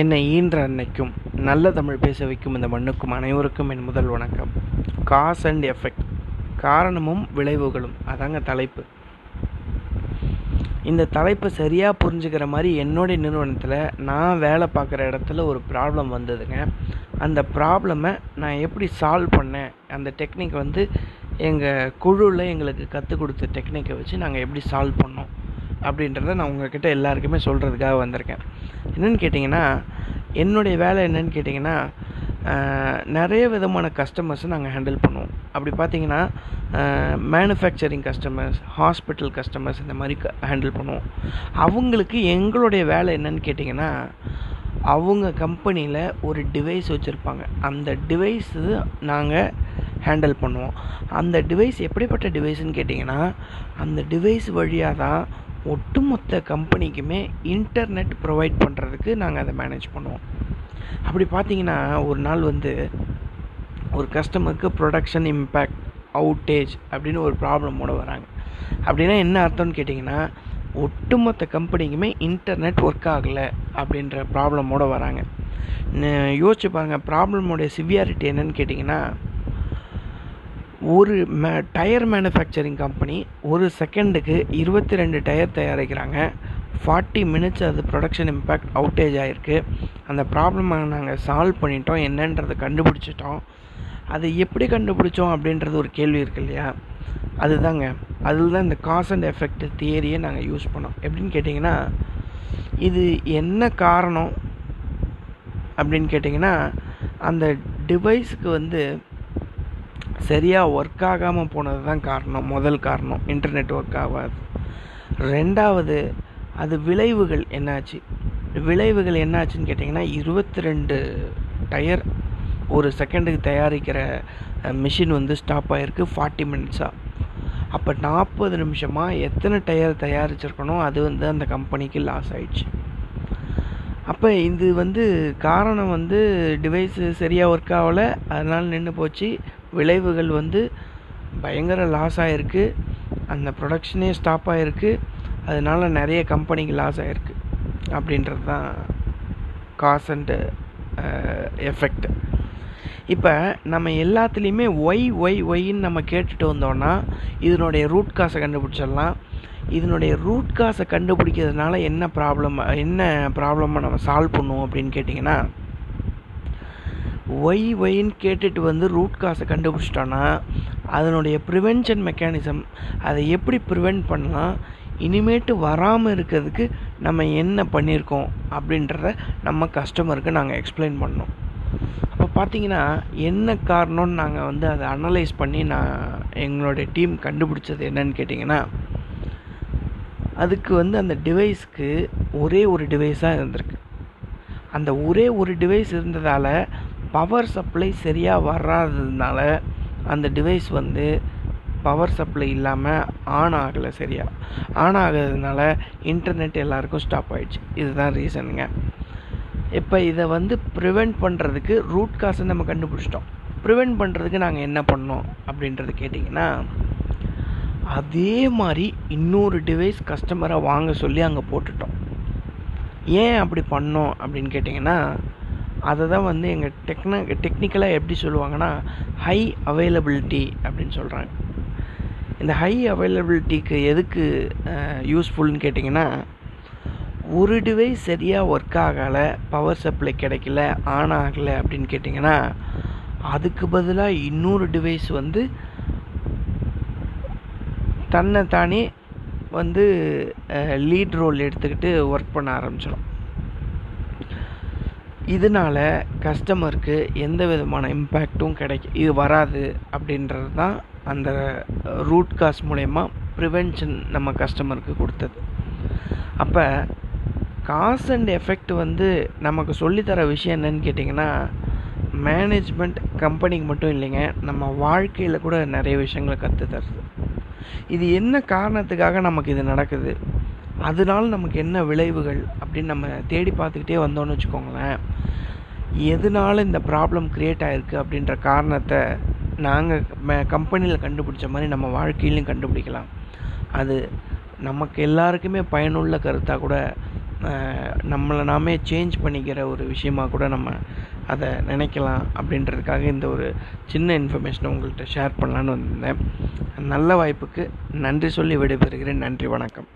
என்னை ஈன்ற அன்னைக்கும் நல்ல தமிழ் பேச வைக்கும் இந்த மண்ணுக்கும் அனைவருக்கும் என் முதல் வணக்கம். காஸ் அண்ட் எஃபெக்ட், காரணமும் விளைவுகளும், அதாங்க தலைப்பு. இந்த தலைப்பை சரியாக புரிஞ்சுக்கிற மாதிரி என்னுடைய நிறுவனத்தில் நான் வேலை பார்க்குற இடத்துல ஒரு ப்ராப்ளம் வந்ததுங்க. அந்த ப்ராப்ளமை நான் எப்படி சால்வ் பண்ணேன், அந்த டெக்னிக் வந்து எங்கள் குழுவில் எங்களுக்கு கற்றுக் கொடுத்த டெக்னிக்கை வச்சு நாங்கள் எப்படி சால்வ் பண்ணோம் அப்படின்றத நான் உங்கள்கிட்ட எல்லாருக்குமே சொல்கிறதுக்காக வந்திருக்கேன். என்னென்னு கேட்டிங்கன்னா, என்னுடைய வேலை என்னென்னு கேட்டிங்கன்னா, நிறைய விதமான கஸ்டமர்ஸை நாங்கள் ஹேண்டில் பண்ணுவோம். அப்படி பார்த்திங்கன்னா மேனுஃபேக்சரிங் கஸ்டமர்ஸ், ஹாஸ்பிட்டல் கஸ்டமர்ஸ், இந்த மாதிரி ஹேண்டில் பண்ணுவோம். அவங்களுக்கு எங்களுடைய வேலை என்னன்னு கேட்டிங்கன்னா, அவங்க கம்பெனியில் ஒரு டிவைஸ் வச்சுருப்பாங்க. அந்த டிவைஸு நாங்கள் ஹேண்டில் பண்ணுவோம். அந்த டிவைஸ் எப்படிப்பட்ட டிவைஸ்ன்னு கேட்டிங்கன்னா, அந்த டிவைஸ் வழியாக தான் ஒட்டுமொத்த கம்பெனிக்குமே இன்டர்நெட் ப்ரொவைட் பண்ணுறதுக்கு நாங்கள் அதை மேனேஜ் பண்ணுவோம். அப்படி பார்த்திங்கன்னா, ஒரு நாள் வந்து ஒரு கஸ்டமருக்கு ப்ரொடக்ஷன் இம்பேக்ட் அவுட்டேஜ் அப்படின்னு ஒரு ப்ராப்ளமோட வராங்க. அப்படின்னா என்ன அர்த்தம்னு கேட்டிங்கன்னா, ஒட்டுமொத்த கம்பெனிக்குமே இன்டர்நெட் ஒர்க் ஆகலை அப்படின்ற ப்ராப்ளமோடு வராங்க. யோசிச்சு பாருங்கள், ப்ராப்ளமோடைய சிவியாரிட்டி என்னன்னு கேட்டிங்கன்னா, ஒரு டயர் மேனுஃபேக்சரிங் கம்பெனி ஒரு செகண்டுக்கு 22 டயர் தயாரிக்கிறாங்க. 40 மினிட்ஸ் அது ப்ரொடக்ஷன் இம்பேக்ட் அவுட்டேஜ் ஆகிருக்கு. அந்த ப்ராப்ளமை நாங்கள் சால்வ் பண்ணிட்டோம், என்னன்றதை கண்டுபிடிச்சிட்டோம். அதை எப்படி கண்டுபிடிச்சோம் அப்படின்றது ஒரு கேள்வி இருக்கு இல்லையா? அதுதாங்க, அதில் தான் இந்த காஸ் அண்ட் எஃபெக்ட் தியரியை நாங்கள் யூஸ் பண்ணோம். எப்படின்னு கேட்டிங்கன்னா, இது என்ன காரணம் அப்படின்னு கேட்டிங்கன்னா, அந்த டிவைஸுக்கு வந்து சரியாக ஒர்க் ஆகாமல் போனது தான் காரணம். முதல் காரணம் இன்டர்நெட் ஒர்க் ஆகாது. ரெண்டாவது அது விளைவுகள் என்னாச்சு. விளைவுகள் என்னாச்சுன்னு கேட்டிங்கன்னா, 22 டயர் ஒரு செகண்டுக்கு தயாரிக்கிற மிஷின் வந்து ஸ்டாப் ஆகிருக்கு 40 மினிட்ஸாக. அப்போ 40 நிமிஷமாக எத்தனை டயர் தயாரிச்சிருக்கணும், அது வந்து அந்த கம்பெனிக்கு லாஸ் ஆகிடுச்சு. அப்போ இது வந்து காரணம் வந்து டிவைஸு சரியாக ஒர்க் ஆகலை, அதனால் நின்று போச்சு. விளைவுகள் வந்து பயங்கர லாஸ் ஆகிருக்கு, அந்த ப்ரொடக்ஷனே ஸ்டாப் ஆகிருக்கு, அதனால நிறைய கம்பெனிக்கு லாஸ் ஆகிருக்கு அப்படின்றது தான் காஸ் அண்ட் எஃபெக்ட். இப்போ நம்ம எல்லாத்துலேயுமே ஒய் ஒய் ஒய்ன்னு நம்ம கேட்டுட்டு வந்தோன்னா இதனுடைய ரூட் காஸை கண்டுபிடிச்சிடலாம். இதனுடைய ரூட் காஸை கண்டுபிடிக்கிறதுனால என்ன ப்ராப்ளமாக நம்ம சால்வ் பண்ணுவோம் அப்படின்னு கேட்டிங்கன்னா, ஒய் ஒய்ன்னு கேட்டுட்டு வந்து ரூட் காஸை கண்டுபிடிச்சிட்டோன்னா அதனுடைய ப்ரிவென்ஷன் மெக்கானிசம், அதை எப்படி ப்ரிவென்ட் பண்ணலாம், இனிமேட்டு வராமல் இருக்கிறதுக்கு நம்ம என்ன பண்ணியிருக்கோம் அப்படின்றத நம்ம கஸ்டமருக்கு நாங்கள் எக்ஸ்பிளைன் பண்ணோம். அப்போ பார்த்திங்கன்னா, என்ன காரணம்னு நாங்கள் வந்து அதை அனலைஸ் பண்ணி நான் எங்களுடைய டீம் கண்டுபிடிச்சது என்னன்னு கேட்டிங்கன்னா, அதுக்கு வந்து அந்த டிவைஸ்க்கு ஒரே ஒரு டிவைஸாக இருந்திருக்கு. அந்த ஒரே ஒரு டிவைஸ் இருந்ததால் பவர் சப்ளை சரியாக வராததுனால அந்த டிவைஸ் வந்து பவர் சப்ளை இல்லாமல் ஆன் ஆகலை. சரியாக ஆன் ஆகிறதுனால இன்டர்நெட் எல்லாருக்கும் ஸ்டாப் ஆகிடுச்சு. இதுதான் ரீசனுங்க. இப்போ இதை வந்து ப்ரிவெண்ட் பண்ணுறதுக்கு ரூட் காஸை நம்ம கண்டுபிடிச்சிட்டோம். ப்ரிவெண்ட் பண்ணுறதுக்கு நாங்கள் என்ன பண்ணோம் அப்படின்றது கேட்டிங்கன்னா, அதே மாதிரி இன்னொரு டிவைஸ் கஸ்டமரை வாங்க சொல்லி அங்கே போட்டுட்டோம். ஏன் அப்படி பண்ணோம் அப்படின்னு கேட்டிங்கன்னா, அதை தான் வந்து எங்கள் டெக்னிக்கலாக எப்படி சொல்லுவாங்கன்னா, ஹை அவைலபிலிட்டி அப்படின்னு சொல்கிறாங்க. இந்த ஹை அவைலபிலிட்டிக்கு எதுக்கு யூஸ்ஃபுல்னு கேட்டிங்கன்னா, ஒரு டிவைஸ் சரியாக ஒர்க் ஆகலை, பவர் சப்ளை கிடைக்கல, ஆன் ஆகலை அப்படின்னு கேட்டிங்கன்னா, அதுக்கு பதிலாக இன்னொரு டிவைஸ் வந்து தன்னை தானே வந்து லீட் ரோல் எடுத்துக்கிட்டு ஒர்க் பண்ண ஆரம்பிச்சிடும். இதனால் கஸ்டமருக்கு எந்த விதமான இம்பேக்டும் இது வராது அப்படின்றது தான் அந்த ரூட் காஸ் மூலயமா ப்ரிவென்ஷன் நம்ம கஸ்டமருக்கு கொடுத்தது. அப்போ காஸ் அண்ட் எஃபெக்ட் வந்து நமக்கு சொல்லித்தர விஷயம் என்னன்னு கேட்டிங்கன்னா, மேனேஜ்மெண்ட் கம்பெனிக்கு மட்டும் இல்லைங்க, நம்ம வாழ்க்கையில் கூட நிறைய விஷயங்களை கற்று தருது. இது என்ன காரணத்துக்காக நமக்கு இது நடக்குது, அதனால நமக்கு என்ன விளைவுகள் அப்படின்னு நம்ம தேடி பார்த்துக்கிட்டே வந்தோன்னு வச்சுக்கோங்களேன். எதனால இந்த ப்ராப்ளம் க்ரியேட் ஆகிருக்கு அப்படின்ற காரணத்தை நாங்கள் கம்பெனியில் கண்டுபிடிச்ச மாதிரி நம்ம வாழ்க்கையிலையும் கண்டுபிடிக்கலாம். அது நமக்கு எல்லாருக்குமே பயனுள்ள கருத்தாக கூட நம்மளை நாமே சேஞ்ச் பண்ணிக்கிற ஒரு விஷயமாக கூட நம்ம அதை நினைக்கலாம். அப்படின்றதுக்காக இந்த ஒரு சின்ன இன்ஃபர்மேஷனை உங்கள்கிட்ட ஷேர் பண்ணலான்னு வந்திருந்தேன். நல்ல வாய்ப்புக்கு நன்றி சொல்லி விடைபெறுகிறேன். நன்றி, வணக்கம்.